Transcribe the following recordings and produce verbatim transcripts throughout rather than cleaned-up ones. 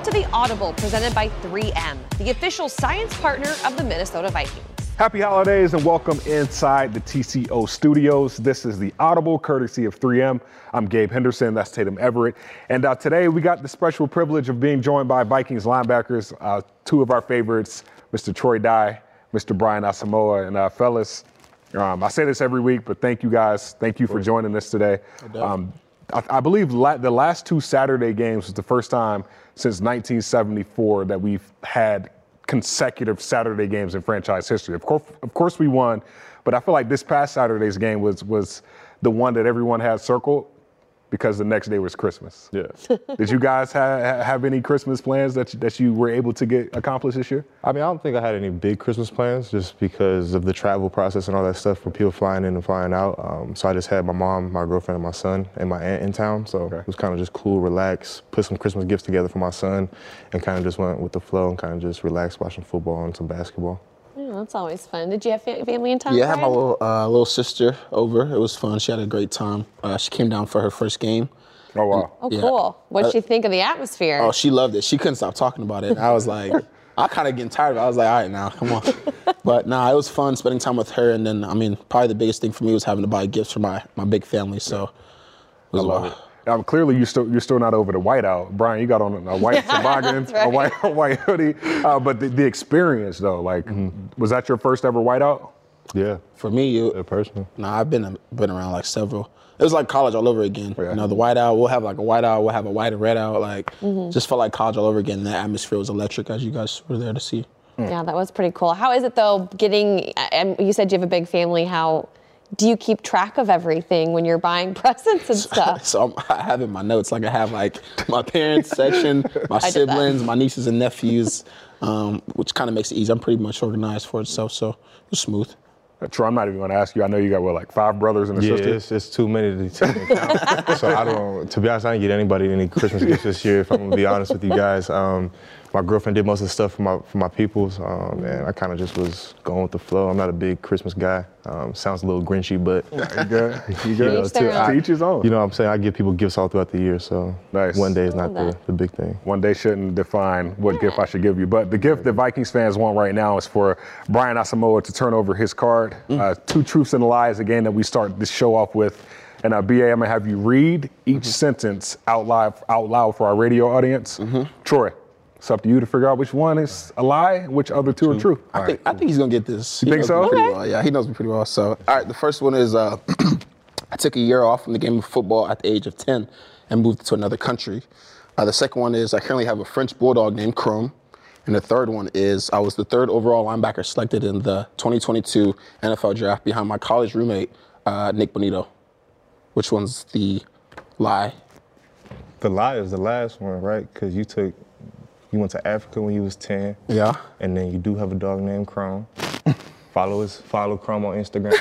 Welcome to the Audible presented by three M, the official science partner of the Minnesota Vikings. Happy holidays and welcome inside the T C O studios. This is the Audible, courtesy of three M. I'm Gabe Henderson, that's Tatum Everett. And uh, today we got the special privilege of being joined by Vikings linebackers, uh, two of our favorites, Mister Troy Dye, Mister Brian Asamoah. And uh, fellas, um, I say this every week, but thank you guys. Thank you for joining us today. Um, I, I believe la- the last two Saturday games was the first time since nineteen seventy-four that we've had consecutive Saturday games in franchise history. Of course, of course we won, but I feel like this past Saturday's game was was the one that everyone had circled because the next day was Christmas. Yeah. Did you guys ha- have any Christmas plans that you, that you were able to get accomplished this year? I mean, I don't think I had any big Christmas plans just because of the travel process and all that stuff for people flying in and flying out. Um, so I just had my mom, my girlfriend, and my son, and my aunt in town. So okay. It was kind of just cool, relax, put some Christmas gifts together for my son, and kind of just went with the flow and kind of just relaxed, watching football and some basketball. Yeah, that's always fun. Did you have family in town? Yeah, I had my little, uh, little sister over. It was fun. She had a great time. Uh, she came down for her first game. Oh, wow. And, oh, yeah. Cool. What did uh, she think of the atmosphere? Oh, she loved it. She couldn't stop talking about it. And I was like, I kind of getting tired of it. I was like, all right, now, come on. But, nah, it was fun spending time with her. And then, I mean, probably the biggest thing for me was having to buy gifts for my, my big family. So it was I love wild. It. Um, clearly, you're still you're still not over the whiteout, Brian. You got on a white toboggan, right. a white a white hoodie. Uh, but the, the experience, though, like, mm-hmm. was that your first ever whiteout? Yeah, for me, you. Yeah, personally. Nah, I've been been around like several. It was like college all over again. Yeah. You know, the whiteout. We'll have like a whiteout. We'll have a white and red out. Like, mm-hmm. just felt like college all over again. And the atmosphere was electric, as you guys were there to see. Mm. Yeah, that was pretty cool. How is it though? Getting, and you said you have a big family. How? Do you keep track of everything when you're buying presents and stuff? So, so I'm, I have in my notes, like I have like my parents section, my siblings, my nieces and nephews, um, which kind of makes it easy. I'm pretty much organized for itself, so it's smooth. Uh, Troy, I'm not even going to ask you. I know you got, what, like five brothers and a yeah, sister? Yeah, it's, it's too many to take into account. So I don't, to be honest, I didn't get anybody any Christmas gifts this year, if I'm going to be honest with you guys. Um, my girlfriend did most of the stuff for my for my peoples, um, and I kind of just was going with the flow. I'm not a big Christmas guy. Um, sounds a little grinchy, but yeah, you good. You good. Each to, I, to each his own. You know what I'm saying? I give people gifts all throughout the year, so nice. One day is not the, the big thing. One day shouldn't define what yeah. gift I should give you. But the gift that Vikings fans want right now is for Brian Asamoah to turn over his card. Mm. Uh, two truths and a lie is a game that we start this show off with. And uh, B A, I'm going to have you read each mm-hmm. sentence out live, out loud for our radio audience. Mm-hmm. Troy. It's up to you to figure out which one is a lie, which other two, two. are true. I all think right. I think he's gonna get this. You he think knows so? Me pretty okay. well. Yeah, he knows me pretty well. So, all right, the first one is uh, I took a year off from the game of football at the age of ten and moved to another country. Uh, the second one is I currently have a French bulldog named Chrome, and the third one is I was the third overall linebacker selected in the twenty twenty-two N F L draft behind my college roommate uh, Nick Bonito. Which one's the lie? The lie is the last one, right? Because you took. You went to Africa when you was ten. Yeah. And then you do have a dog named Chrome. Follow us, follow Chrome on Instagram.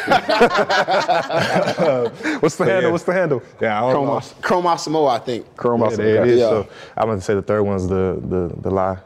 What's the so handle? Yeah. What's the handle? Yeah, I don't know. Chrome Samoa, I think. Chrome Samoa. Yeah, yeah. So I'm going to say the third one's the, the, the lie.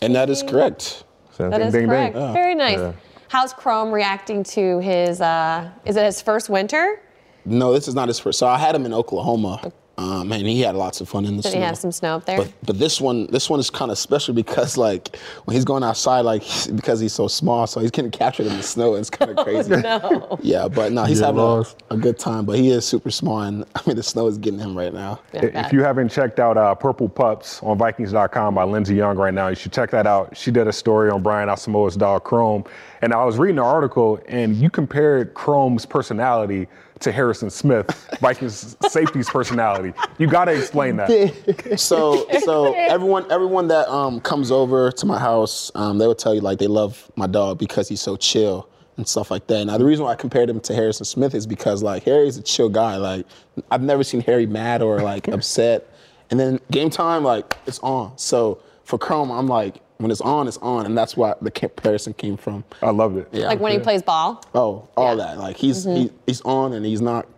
And that is correct. So that ding, is ding, correct. Ding. Yeah. Very nice. Yeah. How's Chrome reacting to his, uh, is it his first winter? No, this is not his first. So I had him in Oklahoma. Okay. Um, and he had lots of fun in the Did snow. He have some snow up there? But, but this one, this one is kind of special because, like, when he's going outside, like, because he's so small, so he's getting captured in the snow. It's kind of crazy. Oh, no. Yeah, but no, he's You're having a, a good time. But he is super small, and I mean, the snow is getting him right now. Yeah, if bad. you haven't checked out uh, Purple Pups on Vikings dot com by Lindsay Young right now, you should check that out. She did a story on Brian Asamoah's dog Chrome, and I was reading the article, and you compared Chrome's personality to Harrison Smith, Vikings safety's personality. You gotta explain that. So, so everyone, everyone that um, comes over to my house, um, they will tell you like they love my dog because he's so chill and stuff like that. Now, the reason why I compared him to Harrison Smith is because like Harry's a chill guy. Like I've never seen Harry mad or like upset. And then game time, like it's on. So for Chrome, I'm like. When it's on, it's on, and that's where the comparison came from. I love it. Yeah. Like when he plays ball? Oh, all yeah. that. Like he's mm-hmm. he, he's on and he's not,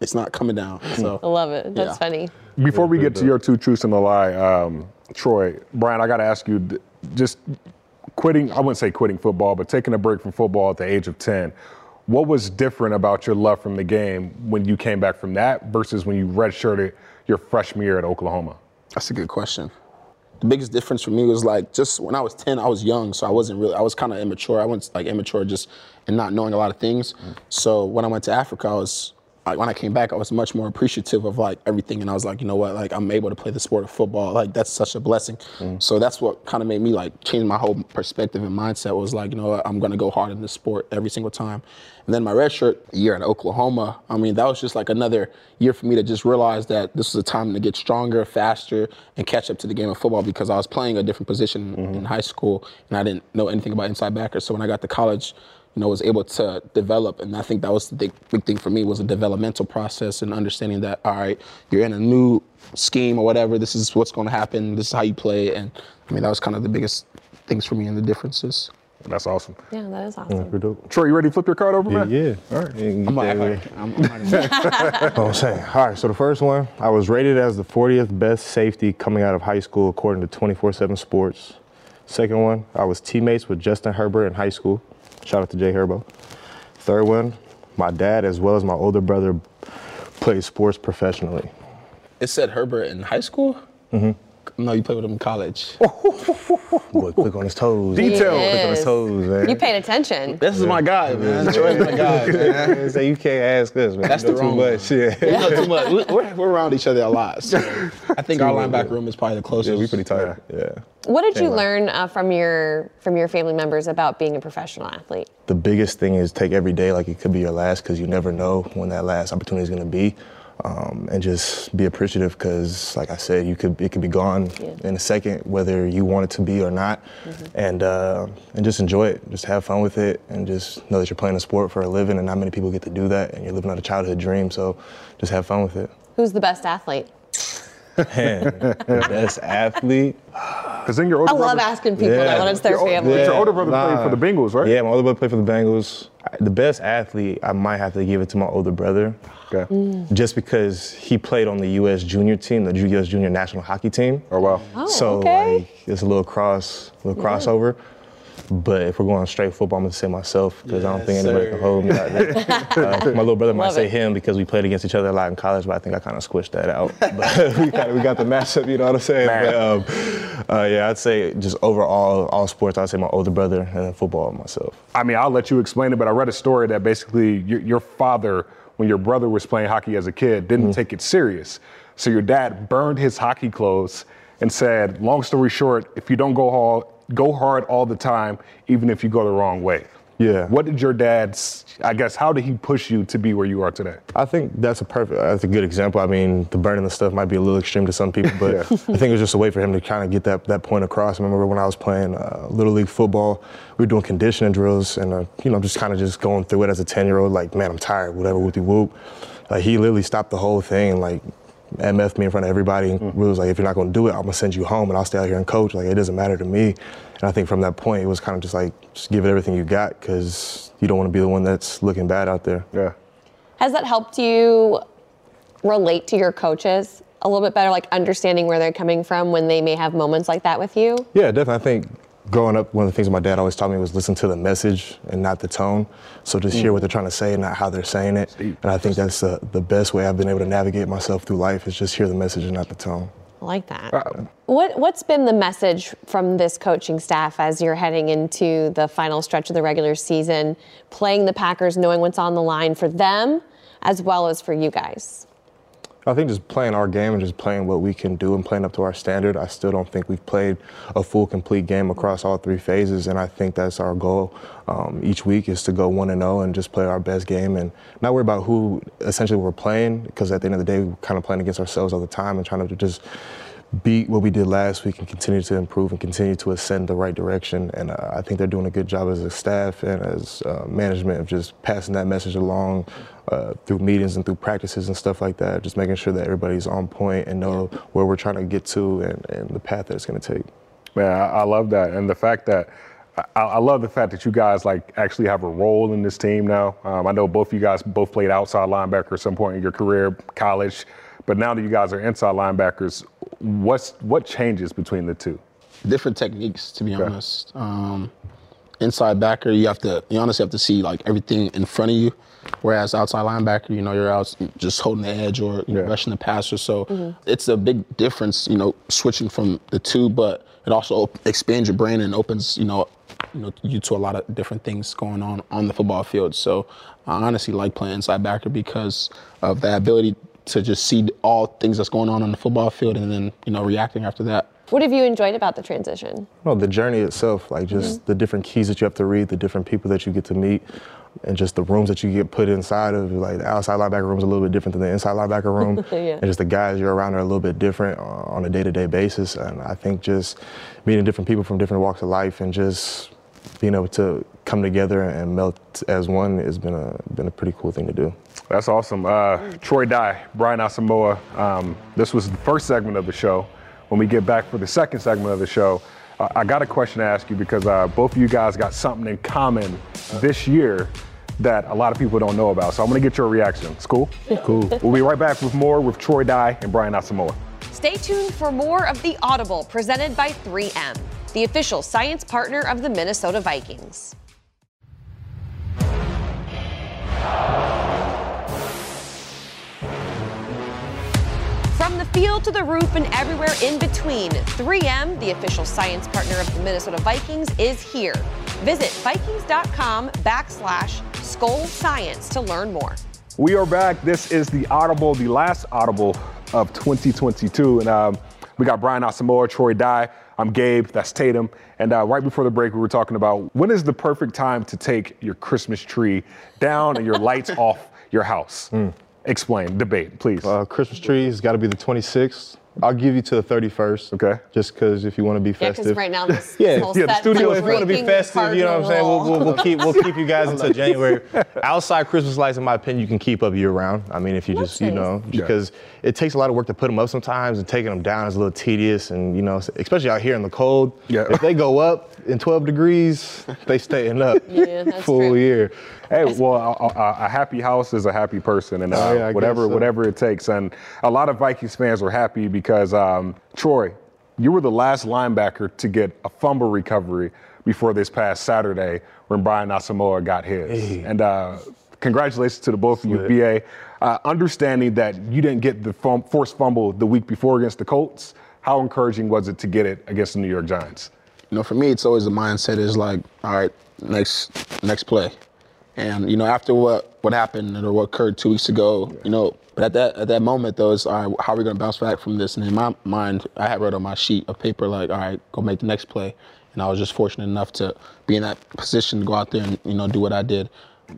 it's not coming down. So I love it. That's yeah. funny. Before we get to your two truths and a lie, um, Troy, Brian, I got to ask you, just quitting, I wouldn't say quitting football, but taking a break from football at the age of ten, what was different about your love from the game when you came back from that versus when you redshirted your freshman year at Oklahoma? That's a good question. the biggest difference for me was like just when I was ten, I was young, so I wasn't really, I was kind of immature. I was like immature just and not knowing a lot of things. Mm. So when I went to Africa, I was, I, when I came back, I was much more appreciative of like everything. And I was like, you know what, like I'm able to play the sport of football. Like that's such a blessing. Mm. So that's what kind of made me like change my whole perspective and mindset was like, you know what, I'm going to go hard in this sport every single time. And then my red shirt year in Oklahoma, I mean, that was just like another year for me to just realize that this is a time to get stronger, faster, and catch up to the game of football because I was playing a different position mm-hmm. in high school and I didn't know anything about inside backers. So when I got to college, you know, was able to develop. And I think that was the big, big thing for me was a developmental process and understanding that, all right, you're in a new scheme or whatever, this is what's going to happen, this is how you play. And I mean, that was kind of the biggest things for me and the differences. That's awesome. Yeah, that is awesome. Yeah, dope. Troy, you ready to flip your card over, man? Yeah, yeah. All right. I'm gonna act like, I'm, I'm not I'm saying. All right, so the first one, I was rated as the fortieth best safety coming out of high school according to two forty-seven Sports. Second one, I was teammates with Justin Herbert in high school. Shout out to Jay Herbo. Third one, my dad as well as my older brother played sports professionally. It said Herbert in high school? Mm-hmm. No, you played with him in college. Boy, click on his toes. Detail. Click on his toes, man. You paid attention. This is my guy, man. Troy's my guy, man. So you can't ask us, man. That's you know the wrong too much. Yeah. Yeah. You know too much. We're, we're around each other a lot. So I think our linebacker room is probably the closest. Yeah, we pretty tight. Yeah. Yeah. What did Can't you lie. learn uh, from your from your family members about being a professional athlete? The biggest thing is take every day like it could be your last because you never know when that last opportunity is going to be. Um, and just be appreciative because, like I said, you could it could be gone yeah. in a second, whether you want it to be or not. Mm-hmm. And uh, and just enjoy it. Just have fun with it and just know that you're playing a sport for a living and not many people get to do that. And you're living out a childhood dream, so just have fun with it. Who's the best athlete? Man, the best athlete? Because then your older I brother, love asking people yeah. that when it's their your family. Yeah. Your older brother nah. played for the Bengals, right? Yeah, my older brother played for the Bengals. The best athlete, I might have to give it to my older brother. Okay. Mm. Just because he played on the U S Junior team, the U S Junior National Hockey Team. Oh, wow. Oh, so, okay. like, it's a little cross, little yeah. crossover. But if we're going straight football, I'm going to say myself because yes, I don't think anybody sir. can hold me like that. Uh, my little brother might Love say it. him because we played against each other a lot in college, but I think I kind of squished that out. But we, kinda, we got the matchup, you know what I'm saying? But, um, uh, yeah, I'd say just overall, all sports, I'd say my older brother and then football myself. I mean, I'll let you explain it, but I read a story that basically your, your father, when your brother was playing hockey as a kid, didn't mm-hmm. take it serious. So your dad burned his hockey clothes and said, long story short, if you don't go hard, go hard all the time, even if you go the wrong way. Yeah. What did your dad, I guess, how did he push you to be where you are today? I think that's a perfect, that's a good example. I mean, the burning the stuff might be a little extreme to some people, but yeah. I think it was just a way for him to kind of get that, that point across. I remember when I was playing uh, Little League football, we were doing conditioning drills and, uh, you know, just kind of just going through it as a ten-year-old, like, man, I'm tired, whatever, whoop-de-whoop. Like, he literally stopped the whole thing and, like, M F'd me in front of everybody and mm. was like, if you're not going to do it, I'm going to send you home and I'll stay out here and coach. Like, it doesn't matter to me. And I think from that point, it was kind of just like, just give it everything you got because you don't want to be the one that's looking bad out there. Yeah. Has that helped you relate to your coaches a little bit better, like understanding where they're coming from when they may have moments like that with you? Yeah, definitely. I think growing up, one of the things my dad always taught me was listen to the message and not the tone. So just mm. hear what they're trying to say and not how they're saying it. Steve. And I think that's the, the best way I've been able to navigate myself through life is just hear the message and not the tone. I like that. Uh, what, what's been the message from this coaching staff as you're heading into the final stretch of the regular season, playing the Packers, knowing what's on the line for them as well as for you guys? I think just playing our game and just playing what we can do and playing up to our standard. I still don't think we've played a full, complete game across all three phases, and I think that's our goal um, each week is to go one and oh and just play our best game and not worry about who essentially we're playing because at the end of the day, we're kind of playing against ourselves all the time and trying to just beat what we did last week and continue to improve and continue to ascend the right direction. And uh, I think they're doing a good job as a staff and as uh, management of just passing that message along uh, through meetings and through practices and stuff like that, just making sure that everybody's on point and know where we're trying to get to and, and the path that it's going to take. Man, I, I love that. And the fact that I, I love the fact that you guys like actually have a role in this team now. Um, I know both of you guys both played outside linebacker at some point in your career, college. But now that you guys are inside linebackers, what's what changes between the two? Different techniques, to be okay. honest. Um, inside backer, you have to, you honestly have to see like everything in front of you. Whereas outside linebacker, you know, you're out just holding the edge or yeah. rushing the passer. So mm-hmm. it's a big difference, you know, switching from the two, but it also expands your brain and opens, you know, you know, you to a lot of different things going on on the football field. So I honestly like playing inside backer because of that ability to just see all things that's going on on the football field and then, you know, reacting after that. What have you enjoyed about the transition? Well, the journey itself, like just mm-hmm. the different keys that you have to read, the different people that you get to meet, and just the rooms that you get put inside of. Like the outside linebacker room is a little bit different than the inside linebacker room. yeah. And just the guys you're around are a little bit different on a day-to-day basis. And I think just meeting different people from different walks of life and just being able to come together and melt as one has been a been a pretty cool thing to do. That's awesome. Uh, Troy Dye, Brian Asamoah. Um, this was the first segment of the show. When we get back for the second segment of the show, uh, I got a question to ask you because uh, both of you guys got something in common this year that a lot of people don't know about. So I'm going to get your reaction. It's cool? Cool. We'll be right back with more with Troy Dye and Brian Asamoah. Stay tuned for more of The Audible presented by three M, the official science partner of the Minnesota Vikings. From the field to the roof and everywhere in between, three M, the official science partner of the Minnesota Vikings, is here. Visit Vikings.com backslash Skol Science to learn more. We are back. This is the Audible, the last Audible of twenty twenty-two. And um, we got Brian Asamoah, Troy Dye. I'm Gabe. That's Tatum. And uh, right before the break, we were talking about when is the perfect time to take your Christmas tree down and your lights off your house? Mm. Explain, debate, please. Uh, Christmas trees got to be the twenty-sixth. I'll give you to the thirty-first. Okay. Just because if you want to be festive. Yeah, because right now this yeah, whole yeah, the studio. If you want to be festive, cardinal. You know what I'm saying. We'll, we'll, we'll keep we'll keep you guys until January. Outside Christmas lights, in my opinion, you can keep up year round. I mean, if you just you know because yeah. it takes a lot of work to put them up sometimes, and taking them down is a little tedious, and you know especially out here in the cold. Yeah. If they go up in twelve degrees, they staying up yeah, that's full true. Year. Hey, well, a, a, a happy house is a happy person, and uh, oh, yeah, whatever so. whatever it takes. And a lot of Vikings fans were happy because. Because, um, Troy, you were the last linebacker to get a fumble recovery before this past Saturday when Brian Asamoah got his. Hey. And uh, congratulations to the both of you, B A. Uh, understanding that you didn't get the fum- forced fumble the week before against the Colts, how encouraging was it to get it against the New York Giants? You know, for me, it's always the mindset is like, all right, next next play. And, you know, after what, what happened or what occurred two weeks ago, yeah. you know, but at that at that moment, though, it's, all right, how are we going to bounce back from this? And in my mind, I had wrote on my sheet of paper, like, all right, go make the next play. And I was just fortunate enough to be in that position to go out there and, you know, do what I did.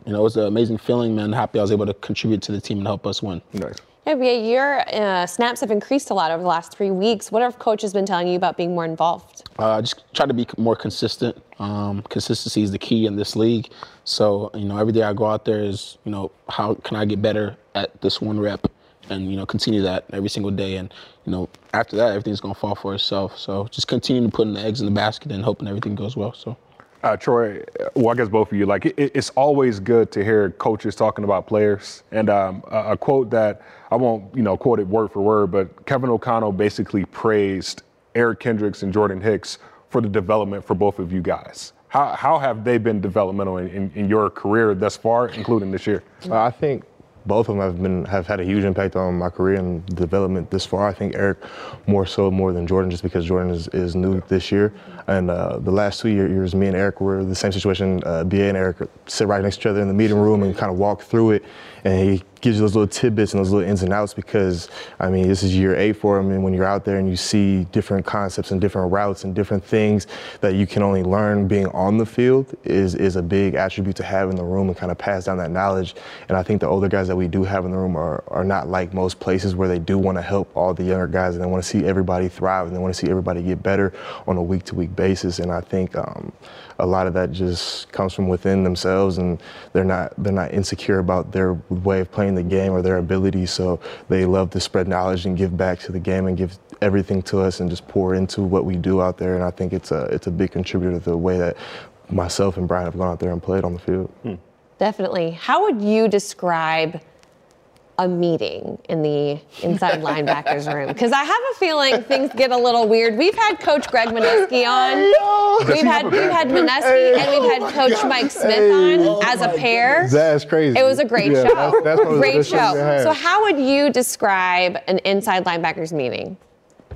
You know, it was an amazing feeling, man. Happy I was able to contribute to the team and help us win. Nice. Yeah, B A, your uh, snaps have increased a lot over the last three weeks. What have coaches been telling you about being more involved? Uh, just try to be more consistent. Um, consistency is the key in this league. So, you know, every day I go out there is, you know, how can I get better at this one rep and, you know, continue that every single day. And, you know, after that, everything's going to fall for itself. So just continue putting the eggs in the basket and hoping everything goes well. So. Uh, Troy, well, I guess both of you, like, it, it's always good to hear coaches talking about players. And um, a, a quote that I won't, you know, quote it word for word, but Kevin O'Connell basically praised Eric Kendricks and Jordan Hicks for the development for both of you guys. How how have they been developmental in, in, in your career thus far, including this year? Uh, I think both of them have been have had a huge impact on my career and development this far. I think Eric more so more than Jordan, just because Jordan is, is new this year. And uh, the last two years, me and Eric were in the same situation. Uh, B A and Eric sit right next to each other in the meeting room and kind of walk through it. And he gives you those little tidbits and those little ins and outs because, I mean, this is year eight for him. And when you're out there and you see different concepts and different routes and different things that you can only learn being on the field is, is a big attribute to have in the room and kind of pass down that knowledge. And I think the older guys that we do have in the room are, are not like most places where they do want to help all the younger guys and they want to see everybody thrive and they want to see everybody get better on a week-to-week basis. And I think um, a lot of that just comes from within themselves and they're not they're not insecure about their way of playing the game or their ability, so they love to spread knowledge and give back to the game and give everything to us and just pour into what we do out there. And I think it's a it's a big contributor to the way that myself and Brian have gone out there and played on the field. Hmm. Definitely. How would you describe a meeting in the inside linebackers room, because I have a feeling things get a little weird. We've had Coach Greg Mineski on. We've had we've had Mineski hey, and we've had oh Coach God. Mike Smith hey, on oh as a pair. Goodness. That's crazy. It was a great yeah, show. That's, that's great show. So how would you describe an inside linebackers meeting?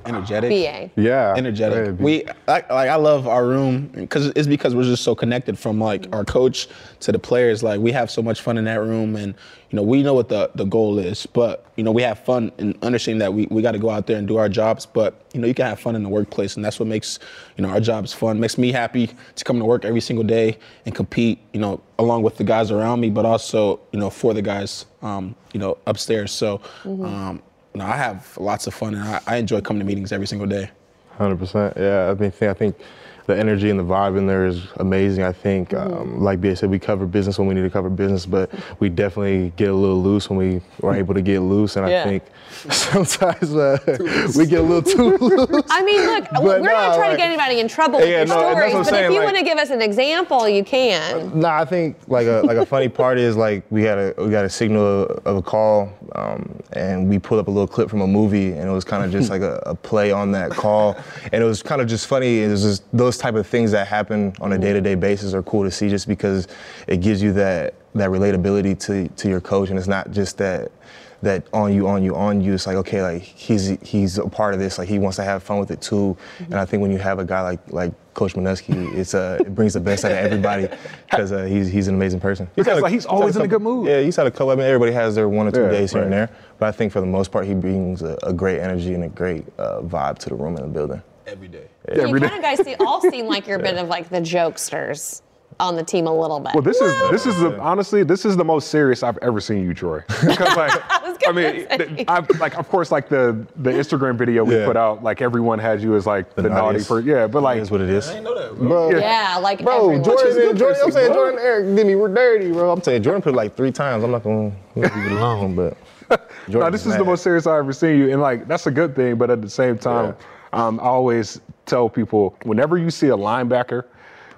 Energetic. B A. Yeah. Energetic. Yeah, we like, like I love our room because it's because we're just so connected from like our coach to the players. Like we have so much fun in that room, and you know we know what the, the goal is, but you know we have fun and understanding that we, we got to go out there and do our jobs. But you know you can have fun in the workplace, and that's what makes you know our jobs fun. Makes me happy to come to work every single day and compete. You know along with the guys around me, but also you know for the guys um, you know upstairs. So. Mm-hmm. um, No, I have lots of fun, and I, I enjoy coming to meetings every single day. one hundred percent. Yeah, I mean, I think the energy and the vibe in there is amazing. I think, mm-hmm. um, like B A said, we cover business when we need to cover business, but we definitely get a little loose when we are able to get loose, and yeah. I think sometimes uh, we get a little too loose. I mean, look, but we're nah, not trying like, to get anybody in trouble yeah, with your no, stories, but saying, if you like, want to give us an example, you can. No, nah, I think like a, like a funny part is like we had a we got a signal of a call, um, and we pulled up a little clip from a movie, and it was kind of just like a, a play on that call, and it was kind of just funny. It was just those type of things that happen on a day-to-day basis are cool to see, just because it gives you that that relatability to to your coach, and it's not just that that on you on you on you. It's like, okay, like he's he's a part of this, like he wants to have fun with it too. Mm-hmm. And I think when you have a guy like like Coach Mineski, it's uh it brings the best out of everybody, because uh, he's he's an amazing person. He's, a, like he's always he's in a, a good mood. Yeah, he's had a couple. I mean, everybody has their one or two yeah, days here right. and there, but I think for the most part, he brings a, a great energy and a great uh, vibe to the room and the building. Every day. So Every you kind day. of guys see, all seem like you're a bit of like the jokesters on the team a little bit. Well, this is this is the, honestly this is the most serious I've ever seen you, Troy. Because like I, I mean, I've, like of course like the the Instagram video we yeah. put out, like everyone had you as like the, the naughty person. Yeah, but like that's what it is. I didn't know that, bro. bro. Yeah, like bro, everyone. Jordan, Jordan, I'm saying Jordan, Eric, Demi, we're dirty, bro. I'm saying Jordan put it like three times. I'm not gonna leave it alone, but Jordan, no, this is mad. the most serious I've ever seen you, and like that's a good thing, but at the same time. Yeah. Um, I always tell people, whenever you see a linebacker,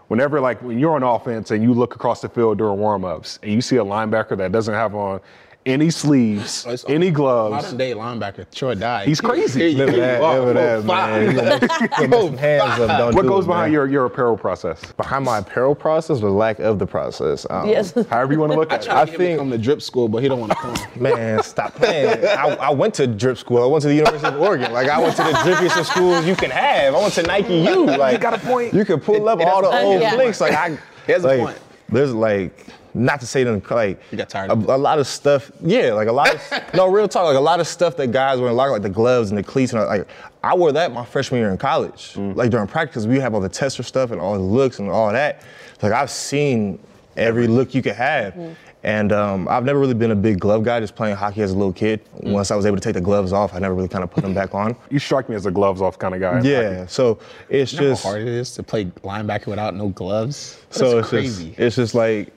whenever like when you're on offense and you look across the field during warm-ups and you see a linebacker that doesn't have on any sleeves, it's any gloves. Modern day linebacker, Troy Dye. He's crazy. Live that, live that, man. What goes behind your, your apparel process? Behind my apparel process, or lack of the process. Um, yes. However you want to look at it. I think I'm the drip school, but he don't want to come. Man, stop playing. I, I went to drip school. I went to the University of Oregon. Like I went to the drippiest of schools you can have. I went to Nike U. Like you got a point. You can pull up it, it all the uh, old yeah. flicks. Like I, there's like, a point. There's like. Not to say them like you got tired of a, a lot of stuff. Yeah, like a lot of no real talk. Like a lot of stuff that guys wear in locker, like the gloves and the cleats, and like I wore that my freshman year in college. Mm. Like during practice, we have all the tester stuff and all the looks and all that. Like I've seen every look you could have, mm. and um, I've never really been a big glove guy. Just playing hockey as a little kid. Mm. Once I was able to take the gloves off, I never really kind of put them back on. You strike me as a gloves off kind of guy. Yeah, so it's you know just how hard it is to play linebacker without no gloves. That's so it's crazy. Just, it's just like.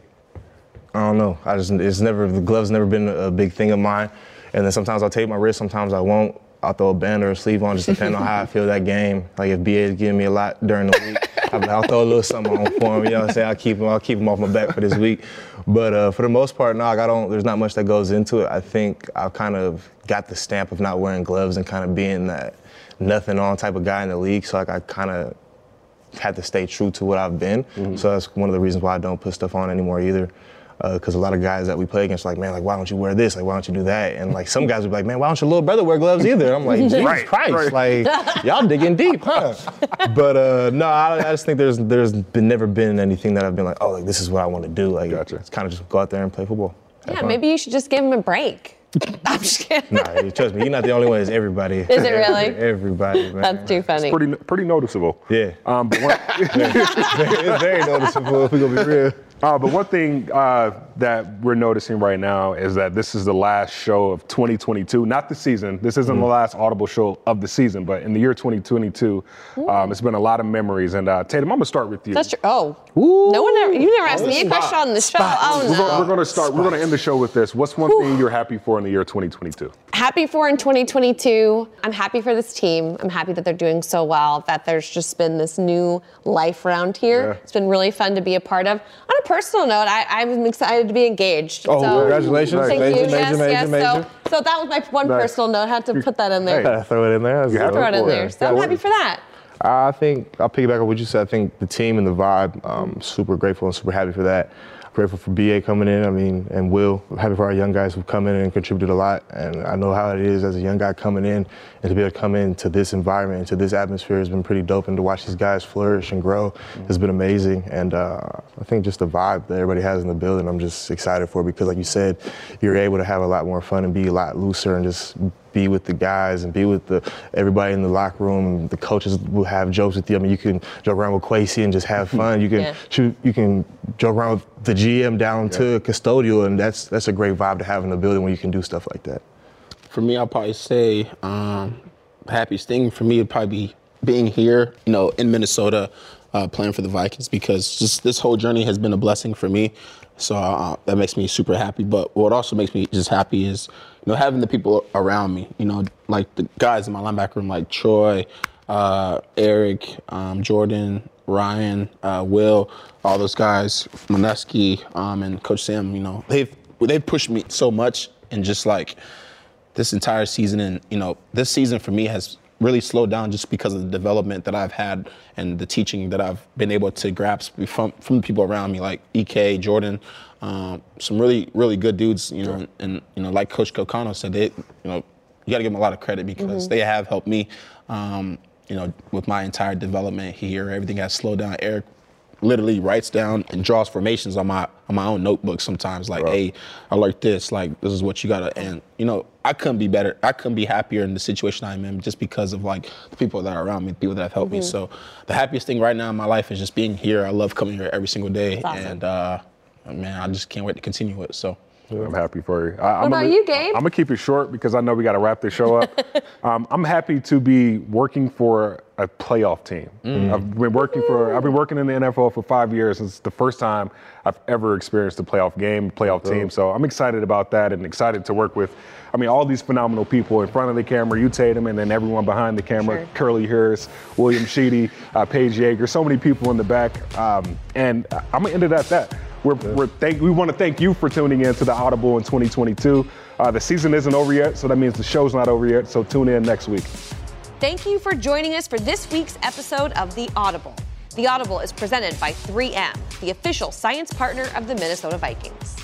I don't know. I just it's never the gloves never been a big thing of mine, and then sometimes I'll tape my wrist, sometimes I won't. I'll throw a band or a sleeve on, just depending on how I feel that game. Like if B A is giving me a lot during the week, I'll, I'll throw a little something on for him. You know what I'm saying? I'll keep him. I'll keep him off my back for this week. But uh, for the most part, no, like I don't. There's not much that goes into it. I think I've kind of got the stamp of not wearing gloves and kind of being that nothing on type of guy in the league. So like I kind of had to stay true to what I've been. Mm-hmm. So that's one of the reasons why I don't put stuff on anymore either. Because uh, a lot of guys that we play against, like, man, like, why don't you wear this? Like, why don't you do that? And like, some guys would be like, man, why don't your little brother wear gloves either? And I'm like, Jesus right, Christ, right. like, y'all digging deep, huh? But uh, no, I, I just think there's there's been, never been anything that I've been like, oh, like this is what I want to do. Like, gotcha. It's kind of just go out there and play football. Yeah, fun. Maybe you should just give him a break. I'm just kidding. Nah, trust me, you're not the only one. It's everybody. Is it really? Everybody, man. That's too funny. It's pretty, pretty noticeable. Yeah. Um, but one, it's very noticeable if we're gonna be real. Uh, but one thing uh, that we're noticing right now is that this is the last show of twenty twenty-two, not the season. This isn't mm-hmm. the last Audible show of the season, but in the year twenty twenty-two, mm-hmm. um, it's been a lot of memories. And uh, Tatum, I'm gonna start with you. That's your, oh, Ooh. no one ever, you never asked oh, me a spot. question on the show. Spot. Oh no. We're gonna, we're gonna start. Spot. We're gonna end the show with this. What's one Ooh. thing you're happy for in the year twenty twenty-two? happy for in twenty twenty-two. I'm happy for this team. I'm happy that they're doing so well, that there's just been this new life around here. Yeah. It's been really fun to be a part of. On a personal note, I, I'm excited to be engaged. Oh, so, congratulations. Thank major, you. Major, yes, major, yes. Major. So, so that was my one nice. personal note. I had to put that in there. Hey, throw it in there. Throw it in there. So I'm happy for that. I think I'll piggyback on what you said. I think the team and the vibe, um, super grateful and super happy for that. Grateful for B A coming in, I mean, and Will. Happy for our young guys who've come in and contributed a lot. And I know how it is as a young guy coming in, and to be able to come into this environment, into this atmosphere has been pretty dope. And to watch these guys flourish and grow has been amazing. And uh, I think just the vibe that everybody has in the building, I'm just excited for, because like you said, you're able to have a lot more fun and be a lot looser and just be with the guys and be with the everybody in the locker room. The coaches will have jokes with you. I mean, you can joke around with Kwesi and just have fun. You can yeah. shoot, you can joke around with the G M down yeah. to custodial, and that's that's a great vibe to have in the building when you can do stuff like that. For me, I'll probably say um, happiest thing for me would probably be being here, you know, in Minnesota, uh, playing for the Vikings, because just this whole journey has been a blessing for me. So uh, that makes me super happy. But what also makes me just happy is, you know, having the people around me, you know, like the guys in my linebacker room, like Troy, uh, Eric, um, Jordan, Ryan, uh, Will, all those guys, Mineski, um, and Coach Sam, you know, they've, they've pushed me so much. And just like this entire season, and, you know, this season for me has really slowed down just because of the development that I've had and the teaching that I've been able to grasp from, from the people around me, like E K, Jordan, um, some really, really good dudes, you know, and, you know, like Coach Cocano said, they, you know, you got to give them a lot of credit, because mm-hmm. they have helped me, um, you know, with my entire development here. Everything has slowed down. Eric literally writes down and draws formations on my on my own notebook sometimes, like, right. hey, I learned this, like, this is what you gotta, and, you know, I couldn't be better, I couldn't be happier in the situation I'm in, just because of, like, the people that are around me, the people that have helped mm-hmm. me. So the happiest thing right now in my life is just being here. I love coming here every single day. Awesome. And, uh, man, I just can't wait to continue it, so. Yeah. I'm happy for you. I, what I'm about gonna, you, Gabe? I'm gonna keep it short because I know we gotta wrap this show up. um, I'm happy to be working for a playoff team. Mm. I've been working for I've been working in the N F L for five years. It's the first time I've ever experienced a playoff game, playoff team. So I'm excited about that, and excited to work with, I mean, all these phenomenal people in front of the camera, you Tatum, and then everyone behind the camera, sure. Curly Harris, William Sheedy, uh, Paige Yeager, so many people in the back. Um, and I'm gonna end it at that. We're, we're thank, we want to thank you for tuning in to The Audible in twenty twenty-two. Uh, the season isn't over yet, so that means the show's not over yet, so tune in next week. Thank you for joining us for this week's episode of The Audible. The Audible is presented by three M, the official science partner of the Minnesota Vikings.